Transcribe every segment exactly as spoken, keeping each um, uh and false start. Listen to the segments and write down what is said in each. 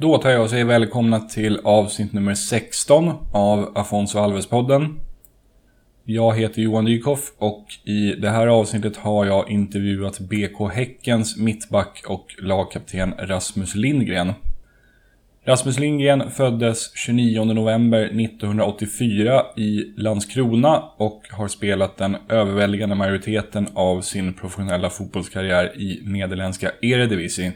Då tar jag och säger välkomna till avsnitt nummer sexton av Afonso Alves-podden. Jag heter Johan Nykoff och i det här avsnittet har jag intervjuat B K Häckens mittback och lagkapten Rasmus Lindgren. Rasmus Lindgren föddes tjugonionde november nittonhundraåttiofyra i Landskrona och har spelat den överväldigande majoriteten av sin professionella fotbollskarriär i nederländska Eredivisie,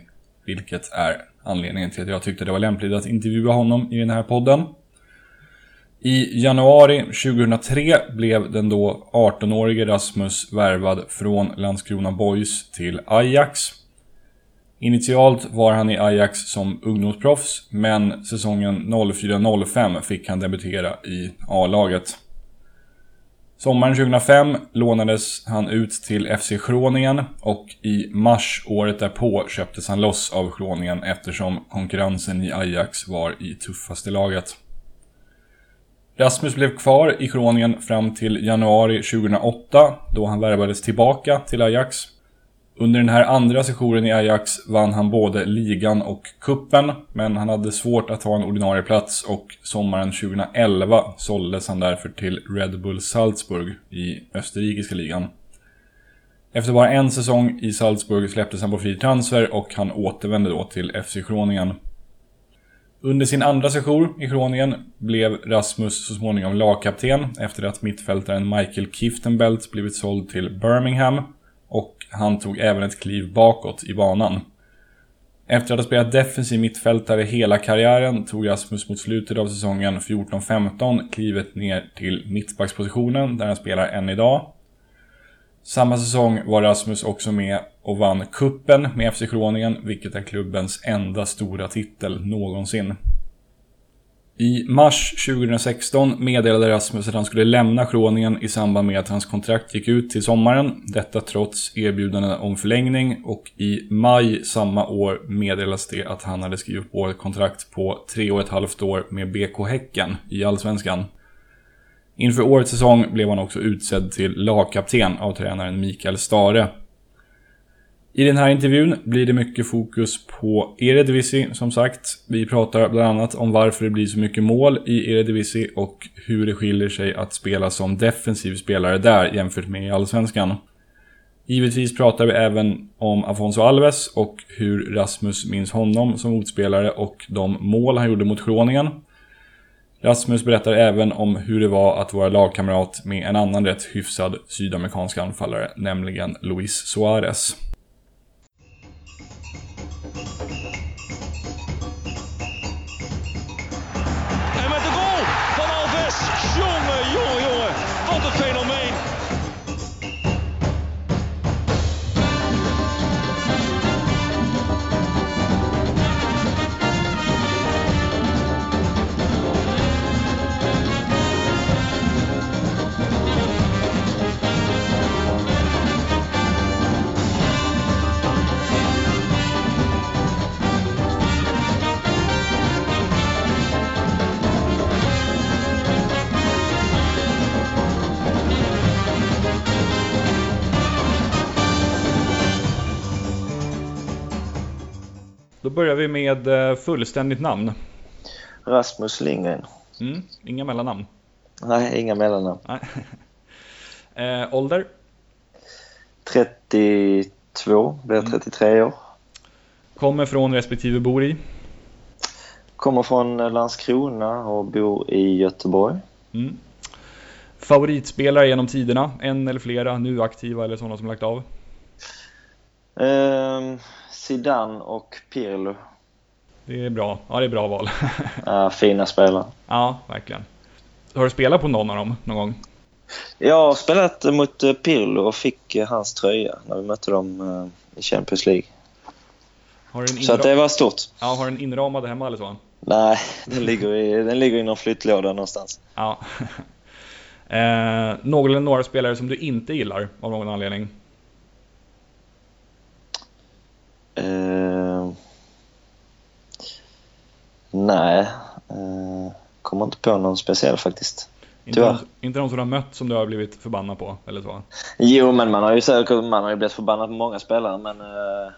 vilket är anledningen till att jag tyckte det var lämpligt att intervjua honom i den här podden. I januari tjugohundratre blev den då artonårige Rasmus värvad från Landskrona Boys till Ajax. Initialt var han i Ajax som ungdomsproffs, men säsongen noll fyra noll fem fick han debutera i A-laget. Sommaren tjugohundrafem lånades han ut till F C Groningen och i mars året därpå köptes han loss av Groningen eftersom konkurrensen i Ajax var i tuffaste laget. Rasmus blev kvar i Groningen fram till januari tjugohundraåtta då han värvades tillbaka till Ajax. Under den här andra sessionen i Ajax vann han både ligan och kuppen, men han hade svårt att ta en ordinarie plats och sommaren tjugohundraelva såldes han därför till Red Bull Salzburg i österrikiska ligan. Efter bara en säsong i Salzburg släpptes han på fri transfer och han återvände då till F C Groningen. Under sin andra session i Groningen blev Rasmus så småningom lagkapten efter att mittfältaren Michael Kiftenbelt blivit såld till Birmingham. Och han tog även ett kliv bakåt i banan. Efter att ha spelat defensiv mittfältare hela karriären tog Rasmus mot slutet av säsongen fjorton femton klivet ner till mittbackspositionen där han spelar än idag. Samma säsong var Rasmus också med och vann kuppen med F C Groningen, vilket är klubbens enda stora titel någonsin. I mars tjugohundrasexton meddelade Rasmus att han skulle lämna Groningen i samband med att hans kontrakt gick ut till sommaren. Detta trots erbjudanden om förlängning och i maj samma år meddelades det att han hade skrivit på ett kontrakt på tre och ett halvt år med B K Häcken i Allsvenskan. Inför årets säsong blev han också utsedd till lagkapten av tränaren Mikael Stahre. I den här intervjun blir det mycket fokus på Eredivisie, som sagt. Vi pratar bland annat om varför det blir så mycket mål i Eredivisie och hur det skiljer sig att spela som defensiv spelare där jämfört med i Allsvenskan. Givetvis pratar vi även om Afonso Alves och hur Rasmus minns honom som motspelare och de mål han gjorde mot Groningen. Rasmus berättar även om hur det var att vara lagkamrat med en annan rätt hyfsad sydamerikansk anfallare, nämligen Luis Suarez. Börjar vi med fullständigt namn. Rasmus Lindgren. Mm, inga mellannamn. Nej, inga mellannamn. Nej. Eh, ålder? trettiotvå, blir mm. trettiotre år. Kommer från respektive bor i? Kommer från Landskrona och bor i Göteborg. Mm. Favoritspelare genom tiderna? En eller flera, nu aktiva eller sådana som lagt av? Ehm... Zidane och Pirlo. Det är bra. Ja, det är bra val. Ja, fina spelare. Ja, verkligen. Har du spelat på någon av dem någon gång? Jag har spelat mot Pirlo och fick hans tröja när vi mötte dem i Champions League. Har inram... Så att det var stort. Ja, har du en inramad hemma eller så? Nej, den ligger i den ligger i någon flyttlåda någonstans. Ja. eh, någon eller några spelare som du inte gillar av någon anledning? Uh, nej, uh, kommer inte på någon speciell faktiskt. Inte, inte någon som du har mött som du har blivit förbannad på eller så? Jo, men man har ju, man har ju blivit förbannad på många spelare. Men uh,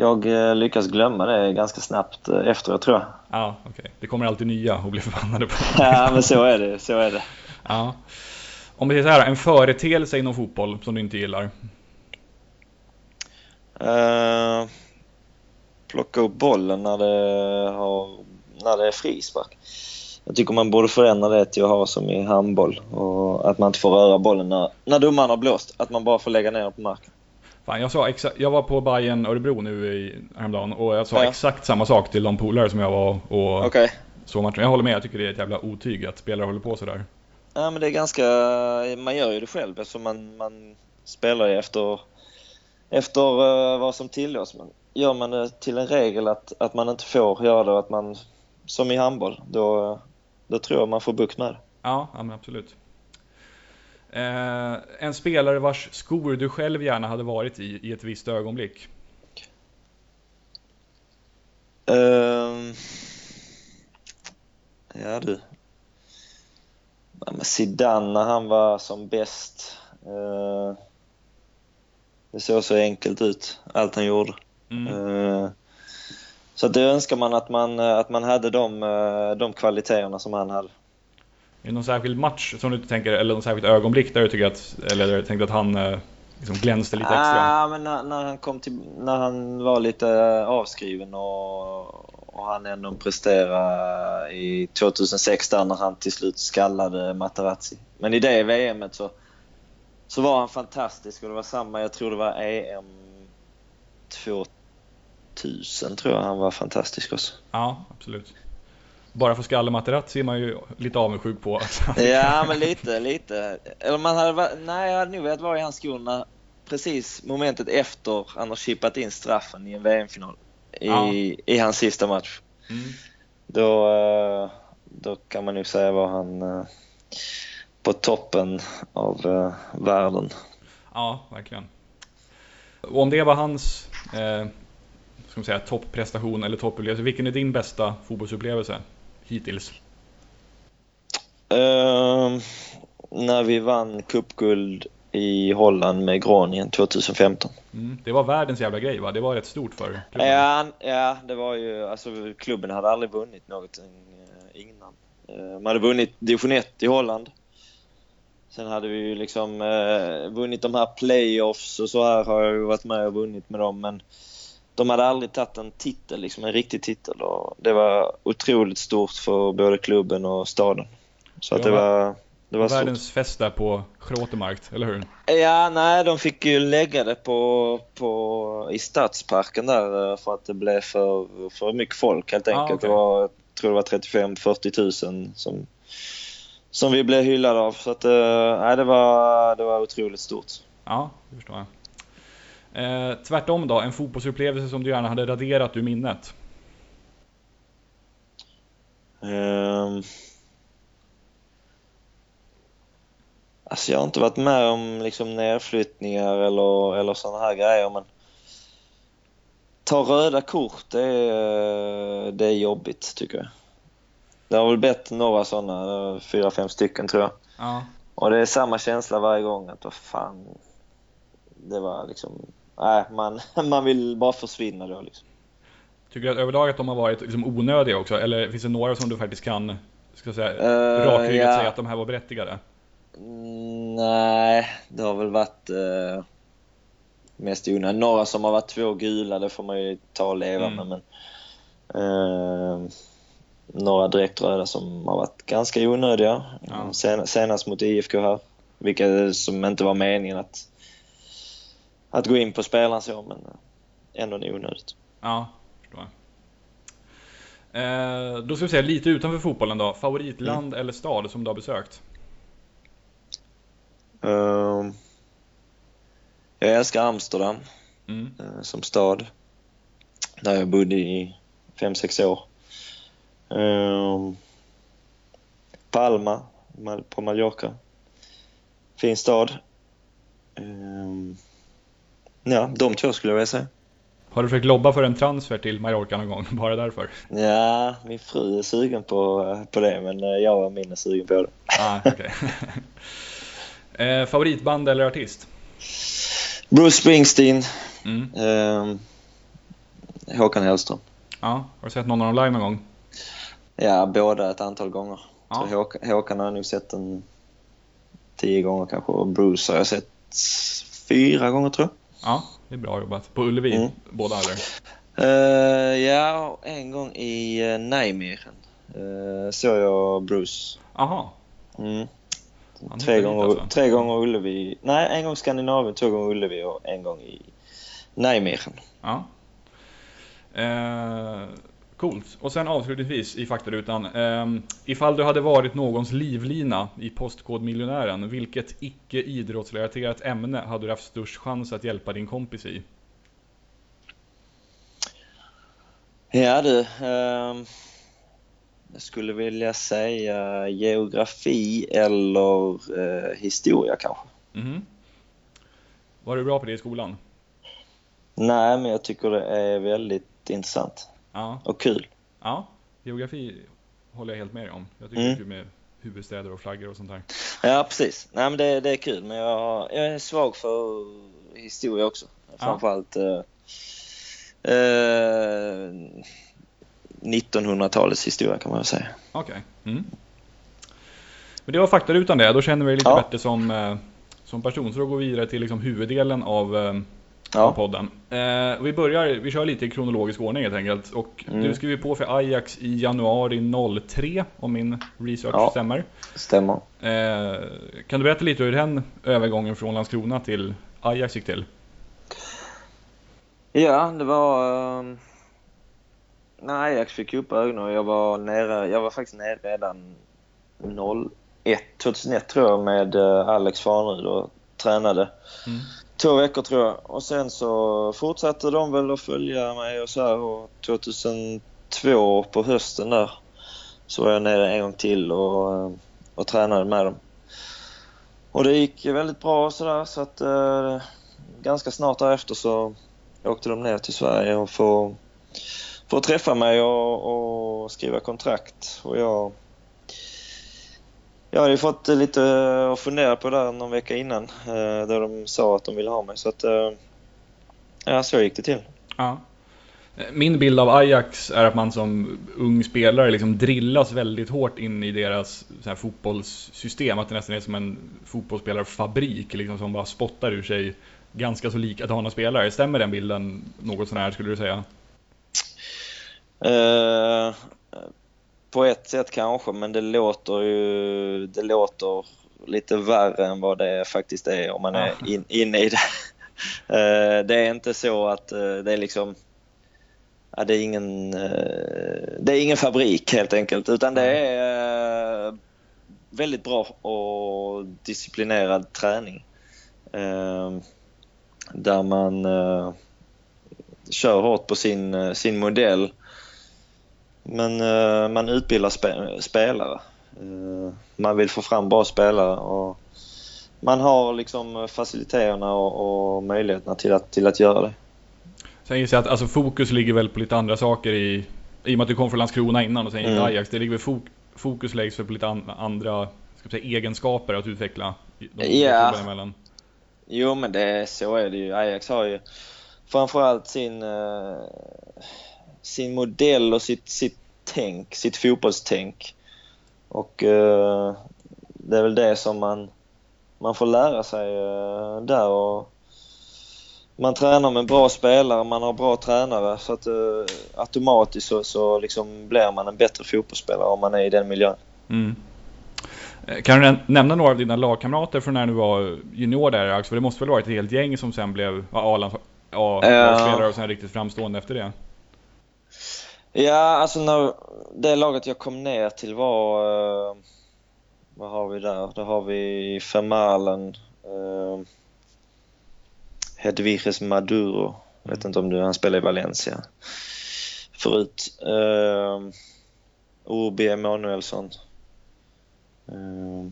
Jag lyckas glömma det ganska snabbt efter, jag tror jag. Ja, okej. Okay. Det kommer alltid nya och blir förbannade på. Ja, men så är det, så är det. Ja. Om vi säger så här, en företeelse inom fotboll som du inte gillar? Uh, plocka upp bollen när det, har, när det är frispark. Jag tycker man borde förändra det till att ha som i handboll. Och att man inte får röra bollen när, när domaren har blåst. Att man bara får lägga ner på marken. Fan, jag, sa exa- jag var på Bayern Örebro nu i häromdagen. Och jag sa ja. exakt samma sak till de polare som jag var och okay. så matchen. Jag håller med, jag tycker det är ett jävla otyg att spelare håller på sådär. Ja, men det är ganska... Man gör ju det själv eftersom man, man spelar efter... Efter uh, vad som tillåts. Gör man det till en regel att, att man inte får göra det, att man, som i handboll, då, då tror jag man får bukt med det. Ja, ja men absolut. eh, En spelare vars skor du själv gärna hade varit i i ett visst ögonblick. uh, Ja du ja, men Zidane när han var som bäst. uh, Det såg så enkelt ut, allt han gjorde. Mm. Uh, så det önskar man att man, att man hade de, de kvaliteterna som han hade. Är det någon särskild match som du tänker, eller någon särskild ögonblick där du tycker att, eller tänkte att han liksom glänste lite extra? Ja, ah, men när, när han kom till, när han var lite avskriven och, och han ändå presterade i tjugohundrasexton när han till slut skallade Materazzi. Men i det V M:et så Så var han fantastisk och det var samma, jag tror det var E M tvåtusen tror jag han var fantastisk också. Ja, absolut. Bara för skalle Materazzi är man ju lite avundsjuk på. Ja, men lite, lite. Eller man hade, nej, jag hade nog velat vara i hans skorna precis momentet efter han har chippat in straffen i en V M-final i, ja. i hans sista match. Mm. Då, då kan man ju säga vad han... på toppen av eh, världen. Ja, verkligen. Och om det var hans eh, ska man säga, toppprestation eller toppupplevelse, vilken är din bästa fotbollsupplevelse hittills? Uh, när vi vann cupguld i Holland med Groningen tjugohundrafemton. Mm, det var världens jävla grej, va? Det var rätt stort för klubben. Ja, ja, det var ju, alltså, klubben hade aldrig vunnit någonting innan. Man hade vunnit division ett i Holland. Sen hade vi ju liksom eh, vunnit de här playoffs och så här har jag ju varit med och vunnit med dem. Men de hade aldrig tagit en titel, liksom en riktig titel. Och det var otroligt stort för både klubben och staden. Så ja, att det var, det var världens stort. Fest där på Grotemarkt, eller hur? Ja, nej, de fick ju lägga det på, på, i Stadsparken där för att det blev för, för mycket folk helt enkelt. Ah, okay. Det var, jag tror det var trettiofem till fyrtio tusen som... Som vi blev hyllade av. Så att, nej, det, var, det var otroligt stort. Ja, det förstår jag. eh, Tvärtom då, en fotbollsupplevelse som du gärna hade raderat ur minnet? eh, Alltså jag har inte varit med om liksom nerflyttningar eller, eller sådana här grejer. Men ta röda kort, det är, det är jobbigt tycker jag. Det har väl bett några sådana, fyra, fem stycken tror jag. Ja. Och det är samma känsla varje gång att vad fan, det var liksom, nej, man, man vill bara försvinna då liksom. Tycker du att överlag att de har varit liksom onödiga också? Eller finns det några som du faktiskt kan, ska säga, uh, rakryggat ja. säga att de här var berättigade? Mm, nej, det har väl varit uh, mest onödiga. Några som har varit två gula, det får man ju ta och leva mm. med. Men... Uh, några direktröda som har varit ganska onödiga. Ja. Sen, senast mot I F K här. Vilka som inte var meningen att, att gå in på spelaren så. Men ändå onödigt. Ja, förstår jag. Eh, då ska vi säga lite utanför fotbollen då. Favoritland mm. eller stad som du har besökt? Uh, jag älskar Amsterdam. Mm. Eh, som stad. Där jag bodde i fem sex år. Um, Palma på Mallorca. Fin stad. um, Ja, de två skulle jag vilja säga. Har du försökt lobba för en transfer till Mallorca någon gång? Bara därför? Ja, min fru är sugen på, på det. Men jag och min är sugen på det. ah, okay. eh, Favoritband eller artist? Bruce Springsteen. mm. um, Håkan Hellström. Ja, har du sett någon av dem live någon gång? Ja, båda ett antal gånger. Ja. Så Håkan, Håkan har jag nog sett en tio gånger kanske. Och Bruce har jag sett fyra gånger tror jag. Ja, det är bra jobbat. På Ullevi, mm. båda eller? Uh, ja, en gång i uh, Nijmegen uh, såg jag Bruce. Aha. Mm. Tre gånger, alltså. tre gånger Ullevi. Nej, en gång Skandinavien, två gånger Ullevi och en gång i Nijmegen. Ja. Eh, coolt. Och sen avslutningsvis i faktarutan. Eh, ifall du hade varit någons livlina i postkodmiljonären, vilket icke-idrottsrelaterat ämne hade du haft störst chans att hjälpa din kompis i? Ja du... Eh... Jag skulle vilja säga geografi eller eh, historia kanske. Mm. Var du bra på det i skolan? Nej, men jag tycker det är väldigt intressant. Ja. Och kul. Ja, geografi håller jag helt med om. Jag tycker mm. det är kul med huvudstäder och flaggor och sånt där. Ja, precis. Nej, men det, det är kul. Men jag, jag är svag för historia också. Framförallt... Ja. Eh, eh, nittonhundratalets historia kan man väl säga. Okej. Okay. Mm. Men det var faktor utan det. Då känner vi lite ja. bättre som, som person. Så då går vi vidare till liksom huvuddelen av, ja. av podden. Eh, vi börjar, vi kör lite i kronologisk ordning helt enkelt. Och mm. du skrev på för Ajax i januari noll tre, om min research ja. stämmer. Stämmer. Eh, kan du berätta lite hur den övergången från Landskrona till Ajax gick till? Ja, det var... Uh... Nej, jag fick upp ögonen och jag var nere, jag var faktiskt nere redan noll ett, tjugohundraett tror jag med Alex Farnerud och tränade mm. två veckor tror jag. Och sen så fortsatte de väl att följa mig och så här, och tjugohundratvå på hösten där så var jag nere en gång till och, och tränade med dem. Och det gick väldigt bra och så där, så att eh, ganska snart därefter så åkte de ner till Sverige och får För att träffa mig och, och skriva kontrakt. Och jag, jag hade ju fått lite att fundera på där någon vecka innan. Där de sa att de ville ha mig. Så att, ja, så gick det till. Ja. Min bild av Ajax är att man som ung spelare liksom drillas väldigt hårt in i deras så här fotbollssystem. Att det nästan är som en fotbollsspelarfabrik liksom, som bara spottar ur sig ganska så likadana spelare. Stämmer den bilden något sån här skulle du säga? Uh, på ett sätt kanske, men det låter ju det låter lite värre än vad det faktiskt är om man är in, inne i det. Uh, det är inte så att uh, det är liksom uh, det är ingen uh, det är ingen fabrik helt enkelt, utan det är uh, väldigt bra och disciplinerad träning uh, där man uh, kör hårt på sin uh, sin modell. Men uh, man utbildar spe- spelare. Uh, man vill få fram bra spelare och man har liksom faciliteterna och, och möjligheterna till att, till att göra det. Sen gissar jag att alltså, fokus ligger väl på lite andra saker i, i och med att du kom från Landskrona innan och sen mm. Ajax. Det ligger väl fok- fokus läggs på lite an- andra ska säga, egenskaper att utveckla. Ja, yeah. Jo men det, så är det ju. Ajax har ju framförallt sin... Uh, sin modell och sitt, sitt tänk, sitt fotbollstänk. Och eh, det är väl det som man, man får lära sig eh, där. Och man tränar med bra spelare, man har bra tränare. Så att eh, automatiskt så, så liksom blir man en bättre fotbollsspelare om man är i den miljön. Mm. Kan du nämna några av dina lagkamrater från när du var junior där? För det måste väl vara ett helt gäng som sen blev A-landspelare och sen riktigt framstående efter det? Ja, alltså när det laget jag kom ner till var eh, vad har vi där? Då har vi Femalen, eh, Hedviges Maduro. Jag vet inte om du, han spelar i Valencia förut. Eh, O B Emanuelsson. Eh,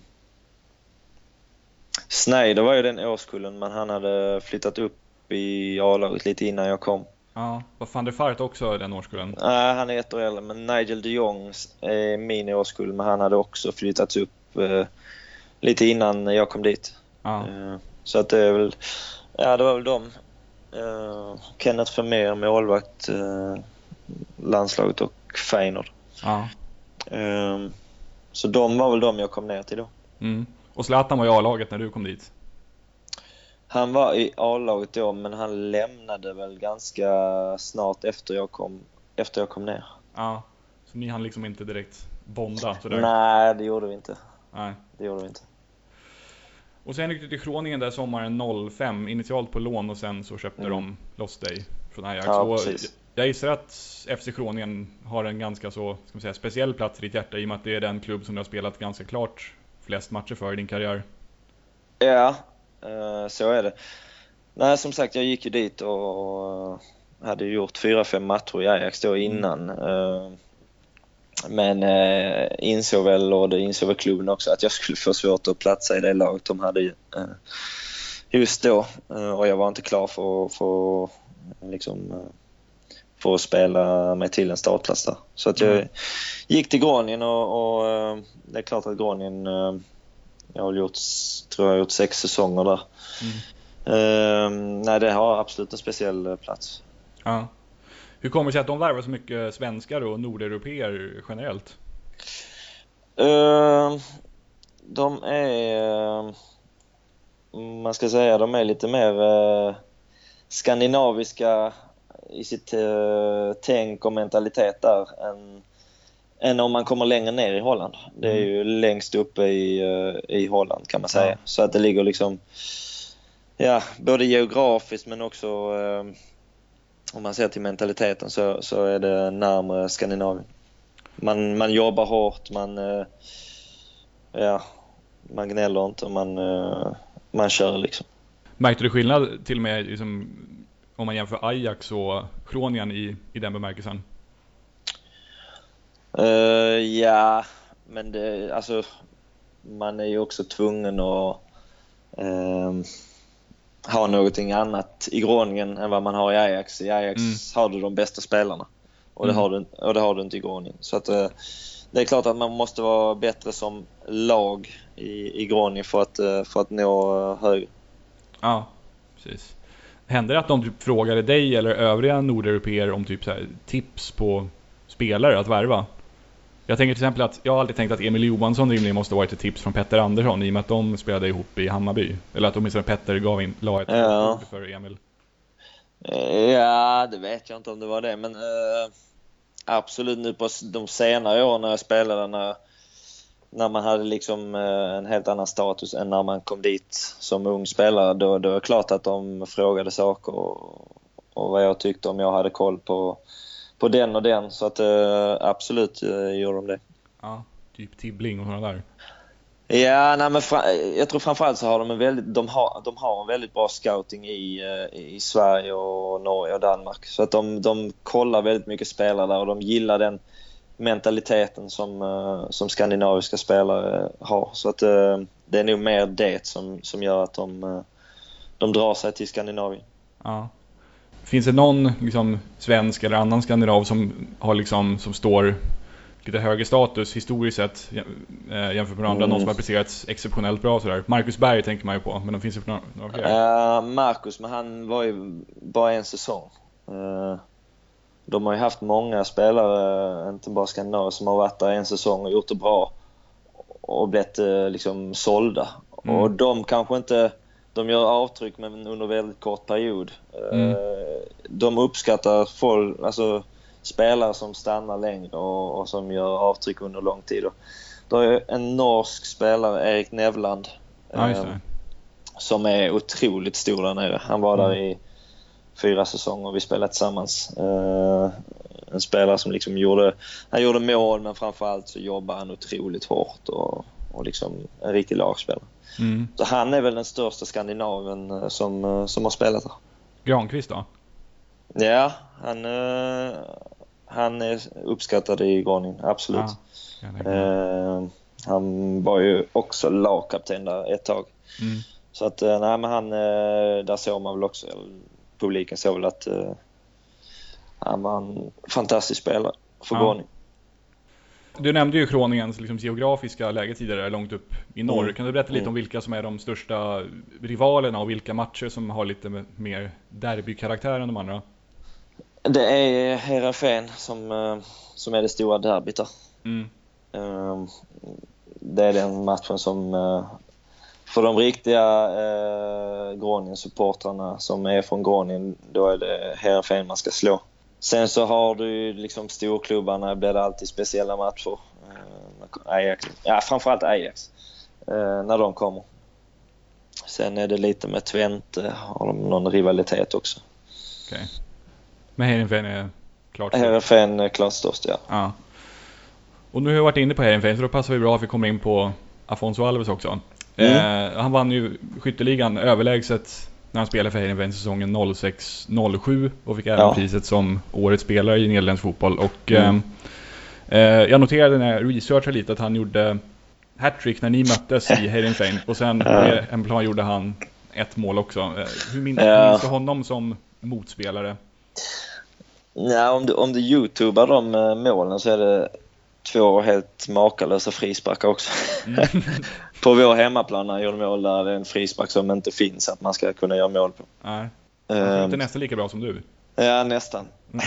Snyder var ju den årskullen, men han hade flyttat upp i A-laget lite innan jag kom. Ja, vad fan det fart också den årskullen? Nej, han är ett år äldre, men Nigel de Jong är min årskull, men han hade också flyttats upp eh, lite innan jag kom dit. Ja. Eh, så att det är väl, ja det var väl dem. Uh, Kenneth Vermeer, målvakt, uh, landslaget och Feyenoord. Ja. Uh, så de var väl de jag kom ner till då. Mm. Och Zlatan var i A-laget när du kom dit? Han var i A-laget då, men han lämnade väl ganska snart efter jag kom, efter jag kom ner. Ja, så ni hann liksom inte direkt bonda? Så det... Nej, det gjorde vi inte. Nej. Det gjorde vi inte. Och sen gick du till Groningen där sommaren noll fem, initialt på lån, och sen så köpte mm. de loss dig från Ajax. Ja, jag gissar att F C Groningen har en ganska så, ska man säga, speciell plats i ditt hjärta, i och med att det är den klubb som du har spelat ganska klart flest matcher för i din karriär. Ja, så är det. Nej, som sagt, jag gick ju dit och hade gjort fyra fem matcher i Ajax då innan. Mm. Men eh, insåg väl, och det insåg väl klubben också, att jag skulle få svårt att platsa i det laget de hade eh, just då. Eh, och jag var inte klar för, för, liksom, för att spela mig till en startplats där. Så att jag mm. gick till Groningen och, och eh, det är klart att Groningen, eh, jag har gjort, tror jag har gjort sex säsonger där. Mm. Eh, nej, det har absolut en speciell plats. Ja. Hur kommer det sig att de värvar så mycket svenskar och nordeuropeer generellt? Uh, de är, man ska säga, de är lite mer uh, skandinaviska i sitt uh, tänk och mentalitet där än, än om man kommer längre ner i Holland. Det är mm. ju längst uppe i, uh, i Holland, kan man säga. Ja. Så att det ligger liksom, ja, både geografiskt men också... Uh, om man ser till mentaliteten så, så är det närmare Skandinavien. Man, man jobbar hårt, man, eh, ja, man gnäller inte och man, eh, man kör liksom. Märkte du skillnad till och med liksom, om man jämför Ajax och Groningen i, i den bemärkelsen? Uh, ja, men det, alltså, man är ju också tvungen att... Uh, har någonting annat i Groningen än vad man har i Ajax. I Ajax mm. har du de bästa spelarna och, mm. det har du, och det har du inte i Groningen. Så att, eh, det är klart att man måste vara bättre som lag i, i Groningen för att, för att nå högre. Ja, precis. Hände det att de typ frågade dig eller övriga nordeuropeer om typ så här tips på spelare att värva? Jag tänker till exempel att jag har alltid tänkt att Emil Johansson rimligen måste ha varit ett tips från Petter Andersson, i och med att de spelade ihop i Hammarby. Eller att åtminstone Petter gav in laget ja. för Emil. Ja, det vet jag inte om det var det. Men äh, absolut nu på de senare åren när jag spelade, när, när man hade liksom äh, en helt annan status än när man kom dit som ung spelare, då, då är det klart att de frågade saker och, och vad jag tyckte, om jag hade koll på På den och den, så att uh, absolut uh, gör de det. Ja, typ Tibbling och sådana där. Ja, nej, men fra- jag tror framförallt så har de en väldigt, de har, de har en väldigt bra scouting i, uh, i Sverige och Norge och Danmark. Så att de, de kollar väldigt mycket spelare där, och de gillar den mentaliteten som, uh, som skandinaviska spelare har. Så att uh, det är nog mer det som, som gör att de, uh, de drar sig till Skandinavien. Ja. Finns det någon liksom svensk eller annan skandinav som har liksom, som står lite högre status historiskt sett jämfört med andra, mm. någon som har presterats exceptionellt bra sådär? Marcus Berg tänker man ju på, men de finns ju några, några fler. Uh, Marcus, men han var ju bara en säsong. Uh, de har ju haft många spelare, inte bara skandinav, som har varit där en säsong och gjort det bra och blivit uh, liksom sålda. Mm. Och de kanske inte... De gör avtryck, men under väldigt kort period. Mm. De uppskattar folk, alltså spelare som stannar längre och, och som gör avtryck under lång tid. Då är en norsk spelare, Erik Nevland, eh, som är otroligt stor där nere. Han var mm. där i fyra säsonger och vi spelade tillsammans. Eh, en spelare som liksom gjorde, han gjorde mål, men framförallt så jobbade han otroligt hårt och, och liksom en riktig lagspelare. Mm. Så han är väl den största skandinaven som, som har spelat där. Granqvist då? Ja, han, han är uppskattad i Groningen, absolut. Ja, eh, han var ju också lagkapten där ett tag. Mm. Så att, nej, men han, där såg man väl också, publiken såg väl att han var en fantastisk spelare för ja. Groningen. Du nämnde ju Groningens liksom geografiska läge tidigare, långt upp i norr. Mm. Kan du berätta lite mm. om vilka som är de största rivalerna och vilka matcher som har lite mer derbykaraktär än de andra? Det är Heerenveen som, som är det stora derbyt. Mm. Det är den matchen som för de riktiga Groningen-supportrarna som är från Groningen, då är det Heerenveen man ska slå. Sen så har du liksom storklubbarna, blir det alltid speciella matcher. Ajax, ja, framförallt Ajax när de kommer. Sen är det lite med Twente, har de någon rivalitet också. Okej. Okay. Men Heerenveen är klart störst. Heerenveen är klart störst, ja. ja. Och nu har jag varit inne på Heerenveen, så då passar vi bra att vi kommer in på Afonso Alves också. Mm. Eh, han vann ju skytteligan överlägset när han spelade för Heerenveen säsongen noll sex noll sju och fick även ja. priset som årets spelare i nederländsk fotboll. Och, mm. eh, jag noterade när jag researchade lite att han gjorde hattrick när ni möttes i Heerenveen. Och sen ja. en plan gjorde han ett mål också. Eh, hur minns ja. du honom som motspelare? Ja, om du, om du youtubar de målen så är det två helt makalösa frisparkar också. Mm. På vår hemmaplan när jag gjorde mål där, det är en frispark som inte finns att man ska kunna göra mål på. Nej, han är inte um, nästan lika bra som du. Ja, nästan. Mm.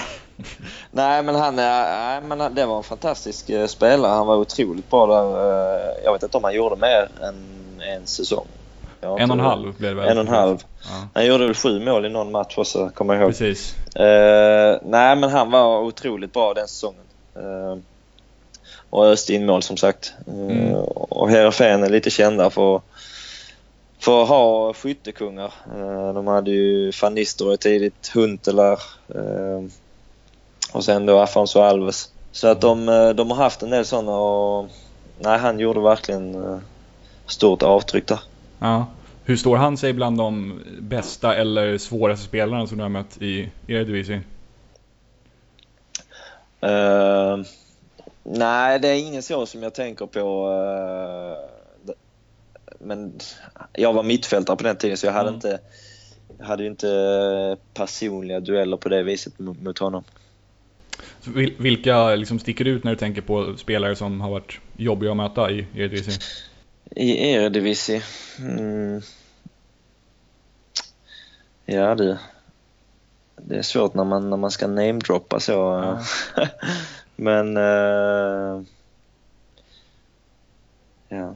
Nej, men han är, men det var en fantastisk spelare. Han var otroligt bra där. Jag vet inte om han gjorde mer än en säsong. En och en halv blev det väl. En och en halv. Ja. Han gjorde väl sju mål i någon match också, kommer jag ihåg. Precis. Uh, nej, men han var otroligt bra den säsongen. Uh, och öst in mål som sagt. Uh, mm. Och Heerenveen är lite kända för, för att ha skyttekungar. Uh, de hade ju Van Nistelrooy tidigt, Huntelaar uh, och sen då Afonso Alves. Så att de, de har haft en del sådana och nej, han gjorde verkligen uh, stort avtryck där. Ja. Hur står han sig bland de bästa eller svåraste spelarna som du har mött i Eredivisie? Uh, nej, det är ingen så som jag tänker på. Uh, men jag var mittfältare på den tiden, så jag hade mm. inte hade inte personliga dueller på det viset mot honom. Så vilka liksom sticker ut när du tänker på spelare som har varit jobbiga att möta i Eredivisie? I Eredivisie. Mm. Ja, det, det är svårt när man, när man ska namedroppa så. Ja. Men uh, ja.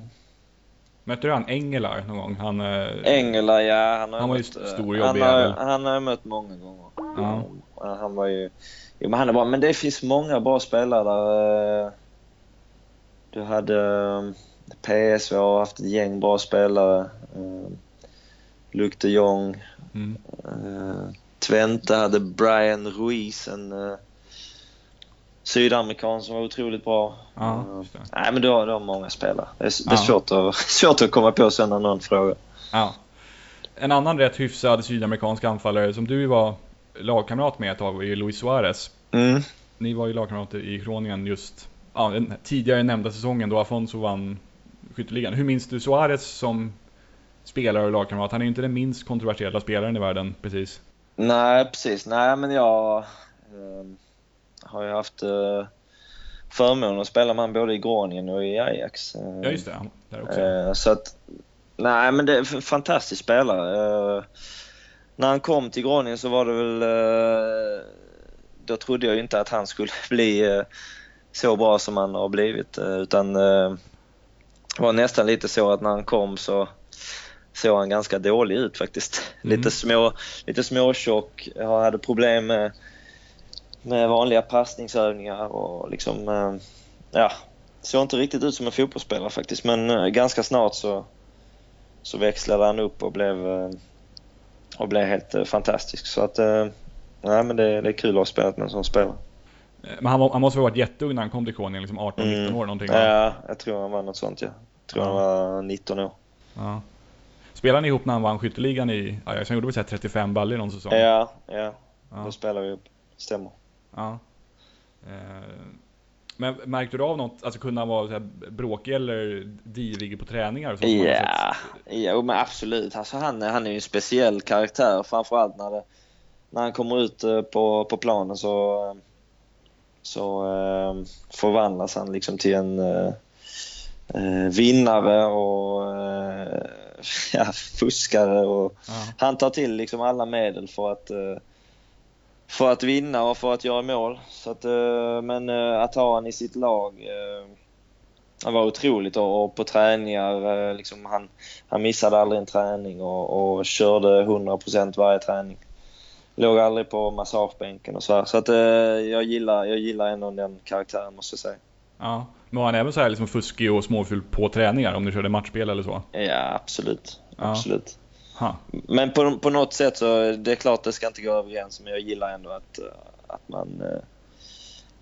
Mötte du han Engelar någon gång? Han, Engelar, ja. Han, har han var mött, ju stor jobb. Han har, han har mött många gånger. Ja. Ja, han var ju, jo, men han är bra. Men det finns många bra spelare där. Du hade... P S V har haft ett gäng bra spelare. uh, Luke de Jong. mm. uh, Twente hade Brian Ruiz, en uh, sydamerikan som var otroligt bra. Ja, uh, nej, men då har de många spelare. Det är, ja. det är svårt, att, svårt att komma på sen när någon frågar. Ja. En annan rätt hyfsad sydamerikansk anfallare som du var lagkamrat med ett tag var ju Luis Suarez. mm. Ni var ju lagkamrater i Groningen just ja, den tidigare nämnda säsongen då Afonso vann skytteligan. Hur minns du Suarez som spelare och lagkamrat? Han är ju inte den minst kontroversiella spelaren i världen, precis. Nej, precis. Nej, men jag eh, har ju haft eh, förmånen att spela med han både i Groningen och i Ajax. Eh, ja, just det. Där också. Eh, så att, nej, men det är en fantastisk spelare. Eh, när han kom till Groningen så var det väl... Eh, då trodde jag ju inte att han skulle bli... Eh, så bra som han har blivit, utan eh, var nästan lite så att när han kom så såg han ganska dålig ut faktiskt. Mm. Lite små, lite småtjock. Han hade problem med, med vanliga passningsövningar och liksom eh, ja, såg inte riktigt ut som en fotbollsspelare faktiskt, men eh, ganska snart så så växlade han upp och blev eh, och blev helt eh, fantastisk, så att eh, nej, men det, det är kul att ha spelat med en sån spelare. Men han, han måste ha varit jätteung när han kom till Kroningen, liksom arton nitton mm. år någonting. Ja, jag tror han var något sånt, ja. Jag tror ja. han var nitton år. Ja. Spelade ni ihop när han vann skytteligan i Ajax? Han gjorde väl så här trettiofem baller i någon säsong. Ja, ja. ja. Då spelade vi upp. Stämmer. Ja. Men märkte du av något? Alltså kunde han vara så här bråkig eller divig på träningar? Och så, ja, ja men absolut. Alltså, han, han är ju en speciell karaktär. Framförallt när, det, när han kommer ut på, på planen så... så eh, förvandlas han liksom till en eh, vinnare och eh, ja, fuskare och ja. Han tar till liksom alla medel för att eh, för att vinna och för att göra mål. Så att, eh, men eh, att ha han i sitt lag eh, han var otroligt, och på träningar liksom, han, han missade aldrig en träning och, och körde hundra procent varje träning. Låg aldrig på massagebänken och så här. Så att, eh, jag, gillar, jag gillar ändå den karaktären, måste jag säga. Ja, men var han även så här liksom fuskig och småfull på träningar om du körde matchspel eller så? Ja, absolut. Ja. Absolut. Ha. Men på, på något sätt så, det är klart det ska inte gå över gränsen, men jag gillar ändå att, att man...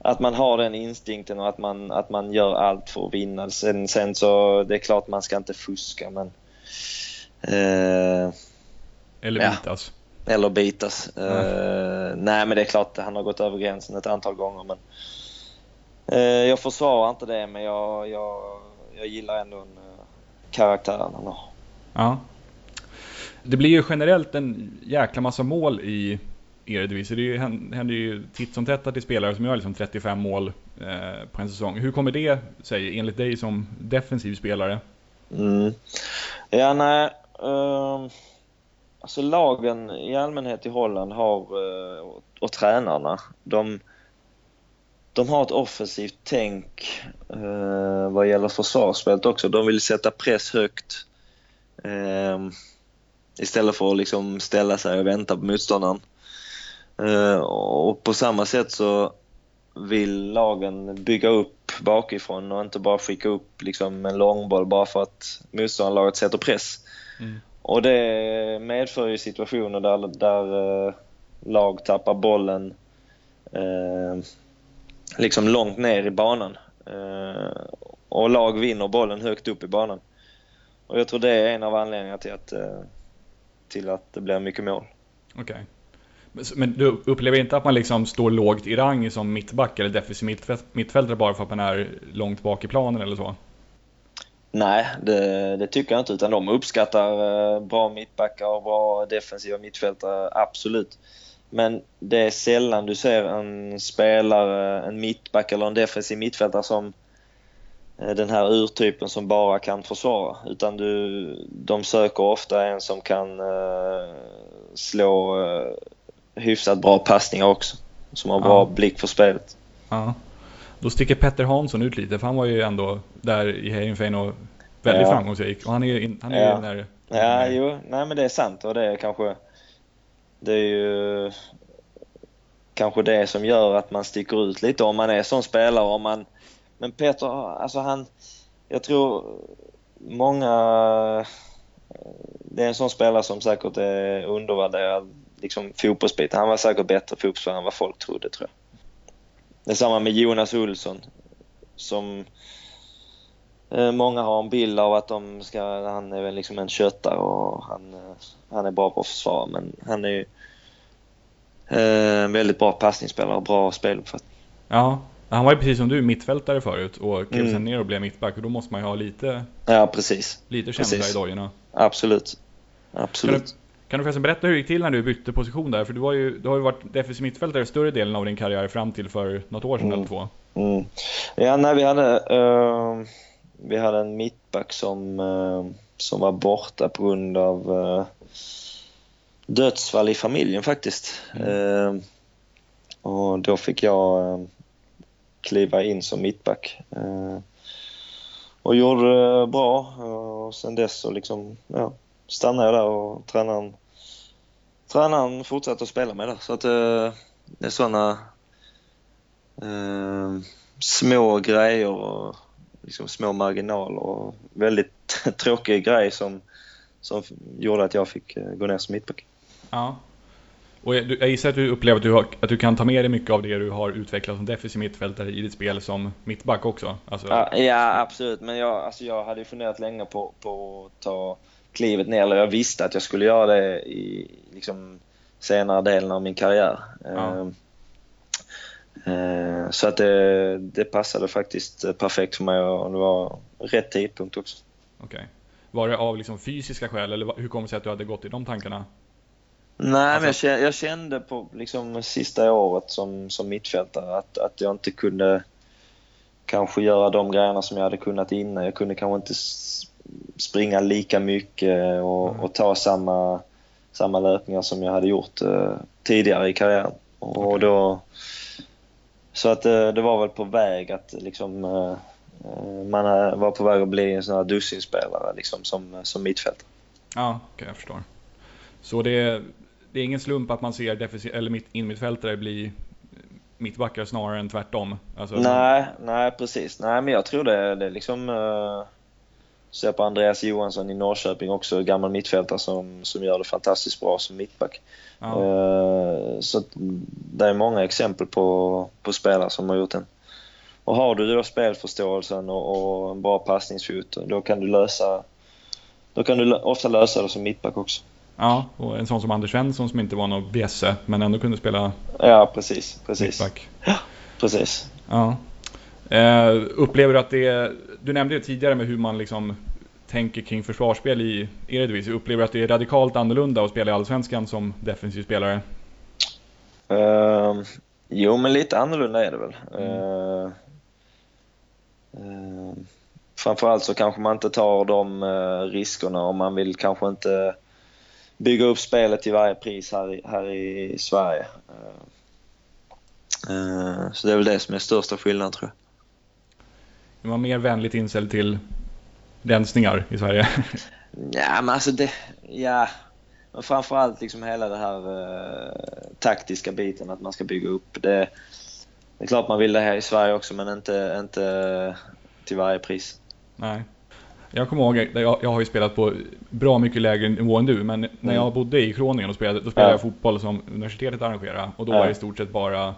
Att man har den instinkten och att man, att man gör allt för att vinna. Sen, sen så, det är klart man ska inte fuska, men... Eh, eller bitas. Ja, eller bitas. Mm. Eh, nej, men det är klart han har gått över gränsen ett antal gånger, men... Eh, jag försvarar inte det, men jag, jag, jag gillar ändå en, eh, karaktären han har. Ja. Det blir ju generellt en jäkla massa mål i... Eredivisie. Det händer ju titt som tätt att det spelare som gör liksom trettiofem mål eh, på en säsong. Hur kommer det sig enligt dig som defensiv spelare? Mm. Ja, nej. Eh, alltså lagen i allmänhet i Holland har eh, och, och tränarna, de, de har ett offensivt tänk eh, vad gäller försvarsspelet också. De vill sätta press högt eh, istället för att liksom ställa sig och vänta på motståndaren. Uh, och på samma sätt så vill lagen bygga upp bakifrån och inte bara skicka upp liksom en långboll bara för att motståndarlaget sätter press. Mm. Och det medför ju situationer där, där uh, lag tappar bollen uh, liksom långt ner i banan uh, och lag vinner bollen högt upp i banan. Och jag tror det är en av anledningarna till att, uh, till att det blir mycket mål. Okej. Okay. Men du upplever inte att man liksom står lågt i rang som mittback eller defensiv mittfältare bara för att man är långt bak i planen eller så? Nej, det, det tycker jag inte, utan de uppskattar bra mittbackar och bra defensiva mittfältare, absolut. Men det är sällan du ser en spelare, en mittback eller en defensiv mittfältare som den här urtypen som bara kan försvara, utan du, de söker ofta en som kan slå hyfsat bra passningar också, som har bra ja. blick för spelet. Ja. Då sticker Petter Hansson ut lite, för han var ju ändå där i Heerenveen och väldigt ja. framgångsrik. Och han är ju han är ja. ju där. Ja, jo, nej men det är sant, och det är kanske det är ju kanske det som gör att man sticker ut lite om man är sån spelare, om man men Petter alltså han jag tror många det är en sån spelare som säkert är undervärderad liksom fotbollsbiten. Han var säkert bättre fotbollsspelare än vad folk trodde, tror jag. Det är samma med Jonas Olsson, som eh, många har en bild av att de ska, han är väl liksom en köttare och han, han är bra på försvar, men han är ju eh, en väldigt bra passningsspelare och bra speluppfattning. Ja, han var ju precis som du mittfältare förut och klev mm. sen ner och blev mittback, och då måste man ju ha lite ja, precis. lite känsla i dagarna. Absolut. Absolut. Kan du förresten berätta hur det gick till när du bytte position där? För du, var ju, du har ju varit defensiv mittfältare större delen av din karriär fram till för något år sedan mm. eller två. Mm. Ja, nej, vi hade uh, vi hade en mittback som uh, som var borta på grund av uh, dödsfall i familjen faktiskt. Mm. Uh, och då fick jag uh, kliva in som mittback. Uh, och gjorde uh, bra. Uh, och sen dess så liksom, ja, stannade jag där och tränaren Tränaren fortsatte att spela med det. Så att eh, det är sådana eh, små grejer och liksom små marginaler och väldigt tråkiga grejer som, som gjorde att jag fick gå ner som mittback. Ja. Och jag, jag gissar att du upplever att du, har, att du kan ta med dig mycket av det du har utvecklat som defensiv mittfältare i ditt spel som mittback också. Alltså... Ja, ja, absolut. Men jag, alltså jag hade ju funderat länge på, på att ta klivet ner, eller jag visste att jag skulle göra det i liksom senare delen av min karriär. Ja. Eh, så att det, det passade faktiskt perfekt för mig, och det var rätt tidpunkt också. Okej. Var det av liksom fysiska skäl, eller hur kom det sig att du hade gått i de tankarna? Nej, alltså... men jag kände, jag kände på liksom sista året som, som mittfältare att, att jag inte kunde kanske göra de grejerna som jag hade kunnat innan. Jag kunde kanske inte springa lika mycket och, mm. och ta samma, samma löpningar som jag hade gjort eh, tidigare i karriären. Och okay. då, så att eh, det var väl på väg att liksom, eh, man var på väg att bli en sån här dussinspelare liksom, som, som mittfältare. Ja, okay, jag förstår. Så det är, det är ingen slump att man ser defici- eller mitt, inmittfältare bli mittbackar snarare än tvärtom. Alltså, nej, man... nej, precis. Nej, men jag tror det, det liksom uh, ser på Andreas Johansson i Norrköping också, gammal mittfältare som, som gör det fantastiskt bra som mittback. Ja. Uh, så det är många exempel på, på spelare som har gjort den. Och har du då spelförståelsen och, och en bra passningsfot, då kan du lösa, då kan du ofta lösa det som mittback också. Ja, och en sån som Anders Svensson som inte var någon bjässe men ändå kunde spela. Ja, precis, precis. Mittback. Ja, precis. Ja. Eh, upplever du att det, du nämnde ju tidigare med hur man liksom tänker kring försvarsspel i Eredivisie. Upplever du att det är radikalt annorlunda att spela i Allsvenskan som defensiv spelare? Eh, jo, men lite annorlunda är det väl. Eh, eh, framförallt så kanske man inte tar de eh, riskerna om man vill kanske inte bygga upp spelet till varje pris här i, här i Sverige. Uh, så det är väl det som är största skillnaden, tror jag. Det var mer vänligt inställd till rensningar i Sverige. Ja, men alltså det... Ja, men framförallt liksom hela det här uh, taktiska biten att man ska bygga upp. Det, det är klart man vill det här i Sverige också, men inte, inte till varje pris. Nej. Jag kommer ihåg, jag, jag har ju spelat på bra mycket lägre nivå än du. Men när jag bodde i Groningen då spelade, då spelade ja. jag fotboll som universitetet arrangerar. Och då ja. var det i stort sett bara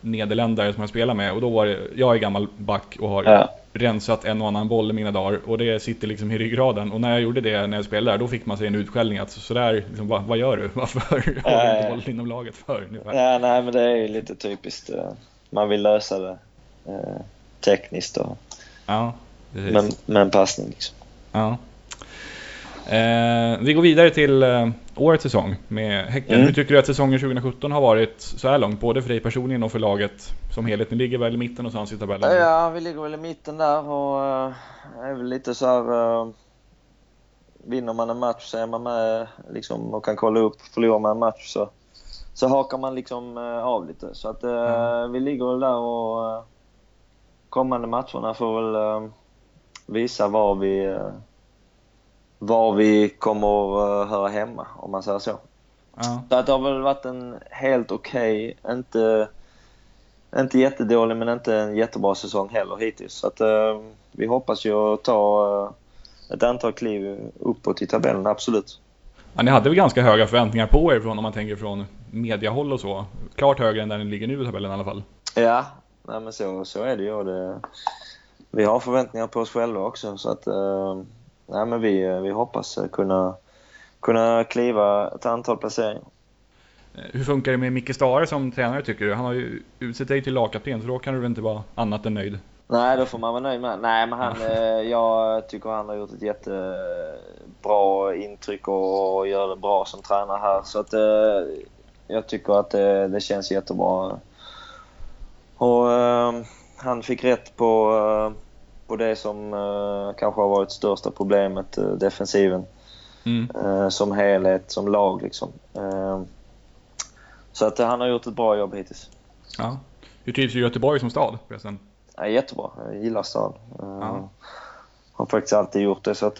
nederländare som jag spelade med. Och då var det, jag är gammal back och har ja. rensat en och annan boll i mina dagar. Och det sitter liksom i ryggraden. Och när jag gjorde det, när jag spelade där, då fick man sig en utskällning att sådär, liksom, vad, vad gör du? Varför ja, har du inte bollen inom laget för? Ja, nej, men det är ju lite typiskt. Man vill lösa det eh, tekniskt och... Ja. Men, men passning liksom. Ja. eh, Vi går vidare till eh, årets säsong med Häcken. Mm. Hur tycker du att säsongen tjugosjutton har varit så här långt, både för dig personligen och för laget som helhet? Ni ligger väl i mitten och sådans i tabellen? Ja, vi ligger väl i mitten där. Och uh, är väl lite så här, uh, vinner man en match så är man med liksom, och kan kolla upp. Förlorar man en match så, så hakar man liksom uh, av lite. Så att uh, mm. vi ligger väl där. Och uh, kommande matcherna får väl uh, visa var vi var vi kommer att höra hemma, om man säger så. Ja. Så att det har väl varit en helt okej, okay, inte inte jättedålig men inte en jättebra säsong heller hittills. Så att eh, vi hoppas ju att ta ett antal kliv uppåt i tabellen, absolut. Ja, ni hade väl ganska höga förväntningar på er från, om man tänker från mediahåll och så. Klart högre än där ni ligger nu i tabellen i alla fall. Ja, nej, men så, så är det ju. Det... Vi har förväntningar på oss själva också, så att eh, nej, men vi, vi hoppas kunna, kunna kliva ett antal placeringar. Hur funkar det med Mikael Stahre som tränare, tycker du? Han har ju utsett dig till lagkapten, så då kan du väl inte vara annat än nöjd? Nej, då får man vara nöjd med. Nej, men han, eh, jag tycker han har gjort ett jättebra intryck och, och gör det bra som tränare här. Så att eh, jag tycker att det, det känns jättebra. Och... Eh, han fick rätt på, på det som kanske har varit största problemet, defensiven. Mm. Som helhet, som lag liksom. Så att han har gjort ett bra jobb hittills. Ja. Hur trivs du i Göteborg som stad förresten? Ja, jättebra, jag gillar stad. Ja. Har faktiskt alltid gjort det, så att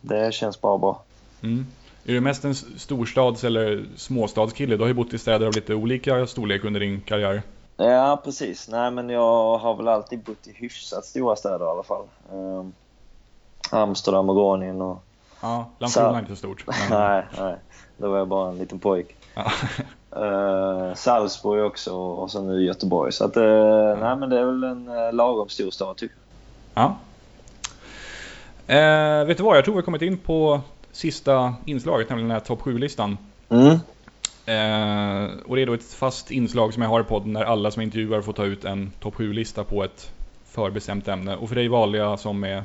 det känns bara bra. Mm. Är du mest en storstads- eller småstadskille? Du har ju bott i städer av lite olika storlek under din karriär. Ja, precis. Nej, men jag har väl alltid bott i hyfsat stora städer i alla fall. Eh, Amsterdam och Groningen och... Ja, Landskrona är inte så stort. nej, nej. Då var jag bara en liten pojk. eh, Salzburg också och sen nu Göteborg. Så att, eh, ja. nej, men det är väl en eh, lagom stor stad, tycker jag. Ja. Eh, vet du vad? Jag tror vi har kommit in på sista inslaget, nämligen den här topp sju-listan. Mm. Eh, och det är då ett fast inslag som jag har i podden när alla som intervjuar får ta ut en topp sju-lista på ett förbestämt ämne. Och för dig valde jag, som med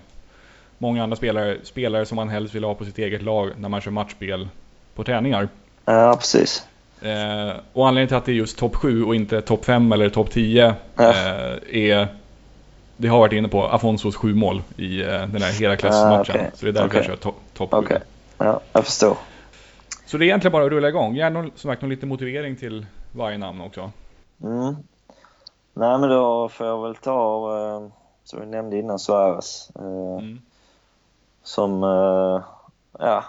många andra spelare, spelare som man helst vill ha på sitt eget lag när man kör matchspel på träningar. Ja, precis. Eh, och anledningen till att det är just topp sju och inte topp fem eller topp tio ja. eh, är, det har varit inne på, Afonsos sju mål i eh, den här Herakles-matchen. Ah, okay. Så det är därför okay. jag kör to- topp sju. Okay. Ja, jag förstår. Så det är egentligen bara att rulla igång. Gärna som sagt någon lite motivering till varje namn också. Mm. Nej, men då får jag väl ta, eh, som vi nämnde innan, Suarez. Eh, mm. Som, eh, ja...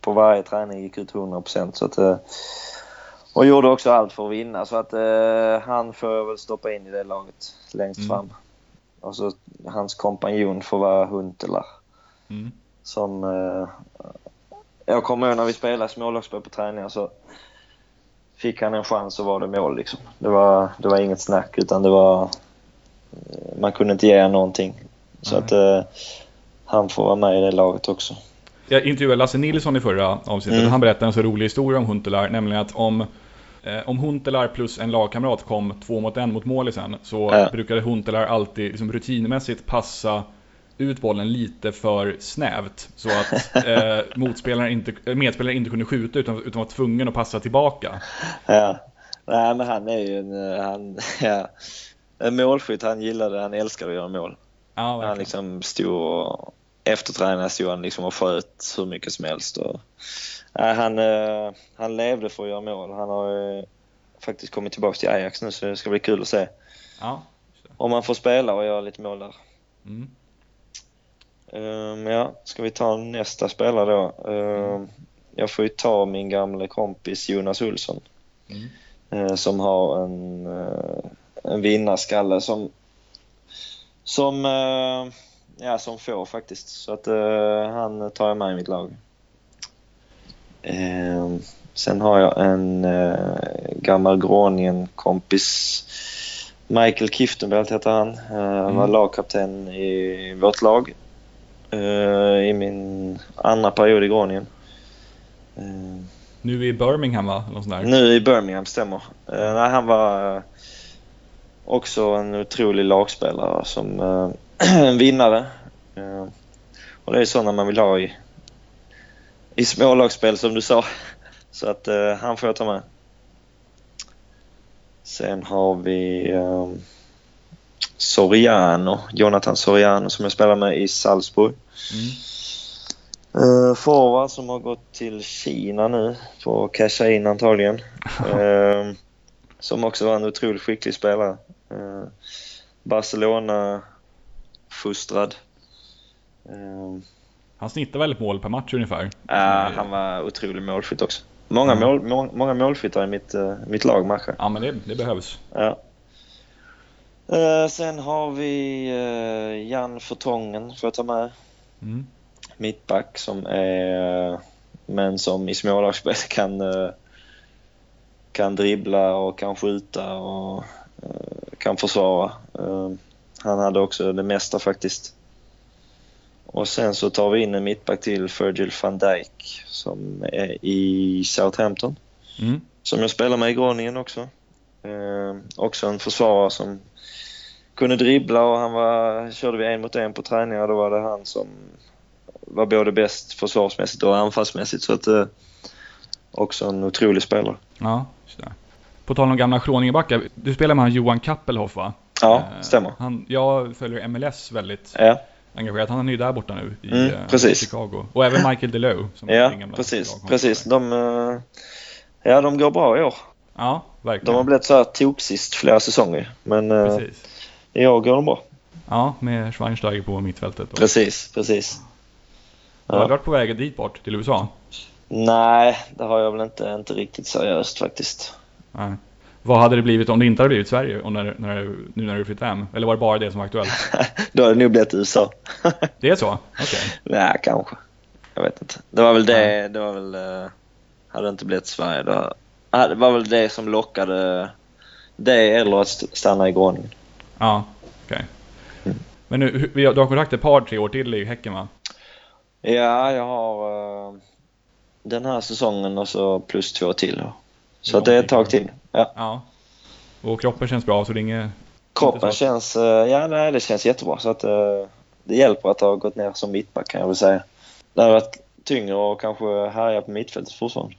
på varje träning gick ut hundra procent så att, och gjorde också allt för att vinna, så att eh, han får väl stoppa in i det laget längst mm. fram. Och så hans kompanjon får vara Huntelaar mm. som eh, jag kommer ihåg när vi spelade smålagsspel på träningar, så fick han en chans och var det mål liksom. Det var, det var inget snack, utan det var, man kunde inte ge någonting. Så mm. att eh, han får vara med i det laget också. Jag intervjuade Lasse Nilsson i förra avsnittet mm. och han berättade en så rolig historia om Huntelaar, nämligen att om, eh, om Huntelaar plus en lagkamrat kom två mot en mot mål sen, så ja. brukade Huntelaar alltid liksom rutinmässigt passa ut bollen lite för snävt, så att eh, motspelaren inte, medspelaren inte kunde skjuta utan, utan var tvungen att passa tillbaka. Ja, nej, men han är ju en, han, ja, en målskytt, han gillade, han älskade att göra mål. Ja, han liksom stod och efter tränaren stod han liksom och sköt hur mycket som helst. Och, nej, han, eh, han levde för att göra mål. Han har eh, faktiskt kommit tillbaka till Ajax nu, så det ska bli kul att se. Ja, om man får spela och göra lite mål där. Mm. Um, ja, ska vi ta nästa spelare då? Um, mm. Jag får ju ta min gamla kompis Jonas Olsson. Mm. Eh, som har en, eh, en vinnarskalle som... som eh, ja, som får faktiskt. Så att uh, han tar jag med i mitt lag. Uh, sen har jag en uh, gammal Groningen-kompis. Michael Kiftenbelt heter han. Uh, mm. Han var lagkapten i vårt lag. Uh, I min andra period i Groningen. Uh, nu i Birmingham va? Där. Nu i Birmingham, stämmer. Uh, nej, han var uh, också en otrolig lagspelare som... Uh, en vinnare. Och det är sådana man vill ha i, i smålagsspel som du sa. Så att eh, han får jag ta med. Sen har vi eh, Soriano, Jonathan Soriano, som jag spelar med i Salzburg. Mm. eh, Forward som har gått till Kina nu för att casha in antagligen. eh, Som också var en otroligt skicklig spelare, eh, Barcelona fustrad. Um, han snittar väldigt mål per match ungefär. Ja, uh, han var otrolig målskytt också. Många mm. mål, må, många målskyttar i mitt uh, mitt lag matcher. Ja, men det, det behövs. Ja. Uh, sen har vi uh, Jan Fortången för att ta med. Mm. Mittback som är uh, men som i smålagsspel kan uh, kan dribbla och kan skjuta och uh, kan försvara. Uh, Han hade också det mesta faktiskt. Och sen så tar vi in en mittback till, Virgil van Dijk, som är i Southampton. Mm. Som jag spelar med i Groningen också. Eh, också en försvarare som kunde dribbla, och han var, körde vi en mot en på träningar. Då var det han som var både bäst försvarsmässigt och anfallsmässigt. Så att eh, också en otrolig spelare. Ja, just det. På tal om gamla Groningebackar, du spelar med Johan Kappelhoff va? Ja, stämmer. Han, jag följer M L S väldigt ja. engagerat. Han är ju där borta nu i mm, precis. Chicago. Och även Michael de Leeuw. Som ja, precis. precis. De, ja, de går bra i år. Ja, verkligen. De har blivit så här toksist flera säsonger. Men precis. I år går de bra. Ja, med Schweinsteiger på mittfältet. Då. Precis, precis. Ja. Har du varit på väg dit bort till U S A? Nej, det har jag väl inte, inte riktigt seriöst faktiskt. Nej. Vad hade det blivit om det inte hade blivit Sverige och när, när, nu när du flyttat hem? Eller var det bara det som var aktuellt? Då hade det nu blivit U S A. Det är så? Okej. Okay. Nej, kanske. Jag vet inte. Det var väl det, det var väl, hade det inte blivit Sverige. Då, det var väl det som lockade det eller att stanna i Groningen. Ja, okej. Okay. Men nu, du har kontakt ett par, tre år till i Häcken va? Ja, jag har den här säsongen och så plus två till då. Så det är ett tag till. Ja. ja. Och kroppen känns bra så det är inget... Kroppen känns ja, nej, det känns jättebra, så att uh, det hjälper att ha gått ner som mittback kan jag väl säga. Det har varit tyngre och kanske härja på mittfältet fortfarande.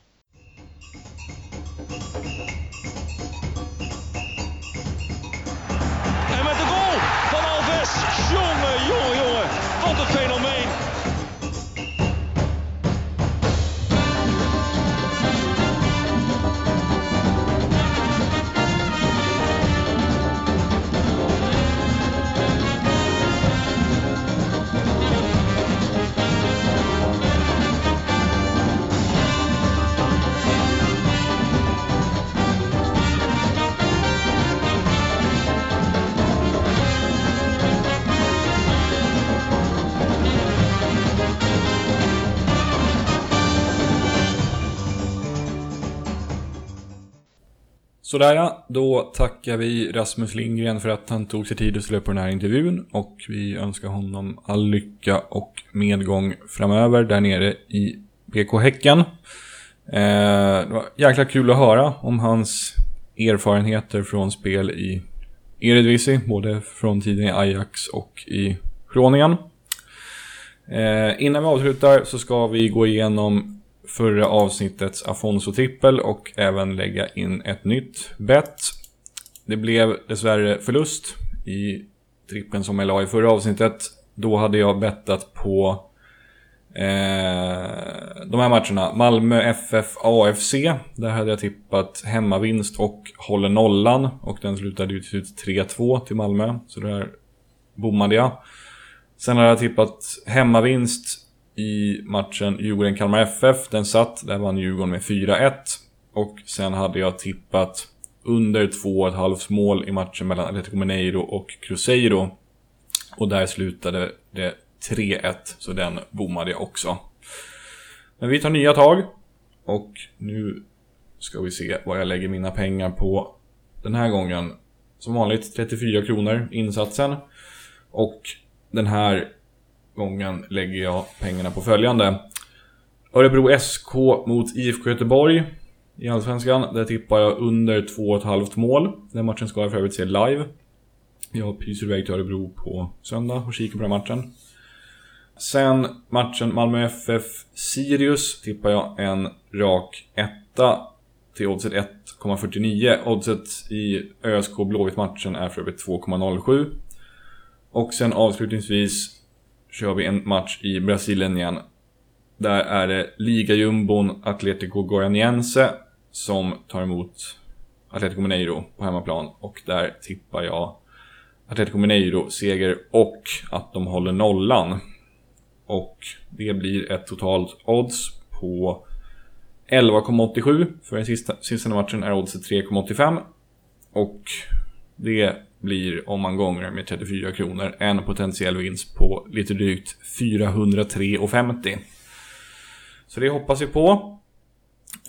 Sådär, då tackar vi Rasmus Lindgren för att han tog sig tid att ställa upp på den här intervjun, och vi önskar honom all lycka och medgång framöver där nere i B K Häcken. Eh, det var jäkla kul att höra om hans erfarenheter från spel i Eredivisie, både från tiden i Ajax och i Groningen. Eh, innan vi avslutar så ska vi gå igenom förra avsnittets Afonso-trippel och även lägga in ett nytt bet. Det blev dessvärre förlust i trippen som jag la i förra avsnittet. Då hade jag bettat på eh, de här matcherna. Malmö F F A F C. Där hade jag tippat hemmavinst och håller nollan. Och den slutade ju till tre två till Malmö. Så där bommade jag. Sen hade jag tippat hemmavinst i matchen Djurgården-Kalmar F F. Den satt, där vann Djurgården med fyra ett. Och sen hade jag tippat under två komma fem mål i matchen mellan Atletico Mineiro och Cruzeiro. Och där slutade det tre ett. Så den bommade jag också. Men vi tar nya tag. Och nu ska vi se vad jag lägger mina pengar på den här gången. Som vanligt trettiofyra kronor insatsen. Och den här gången lägger jag pengarna på följande. Örebro S K mot I F K Göteborg i Allsvenskan. Där tippar jag under två komma fem mål. Den matchen ska jag för övrigt se live. Jag pyser iväg till Örebro på söndag och kikar på den matchen. Sen matchen Malmö F F Sirius tippar jag en rak etta till oddset ett komma fyrtionio. Oddset i ÖSK Blåvitt matchen är för övrigt två komma noll sju. Och sen avslutningsvis kör vi en match i Brasilien igen. Där är det ligajumbon Atletico Goianiense som tar emot Atletico Mineiro på hemmaplan. Och där tippar jag Atletico Mineiro seger och att de håller nollan. Och det blir ett totalt odds på elva komma åttiosju. För den sista, sista matchen är oddset tre komma åttiofem. Och det blir, om man gånger med trettiofyra kronor, en potentiell vinst på lite drygt fyrahundratre komma femtio. Så det hoppas vi på.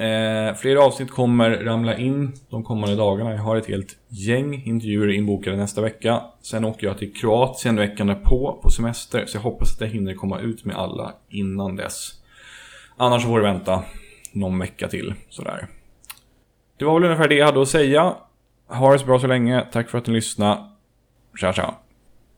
Eh, flera avsnitt kommer ramla in de kommande dagarna. Jag har ett helt gäng intervjuer inbokade nästa vecka. Sen åker jag till Kroatien veckan därpå på semester. Så jag hoppas att jag hinner komma ut med alla innan dess. Annars får du vänta någon vecka till. Sådär. Det var väl ungefär det jag hade att säga. Ha det så bra så länge. Tack för att ni lyssnade. Tja, tja.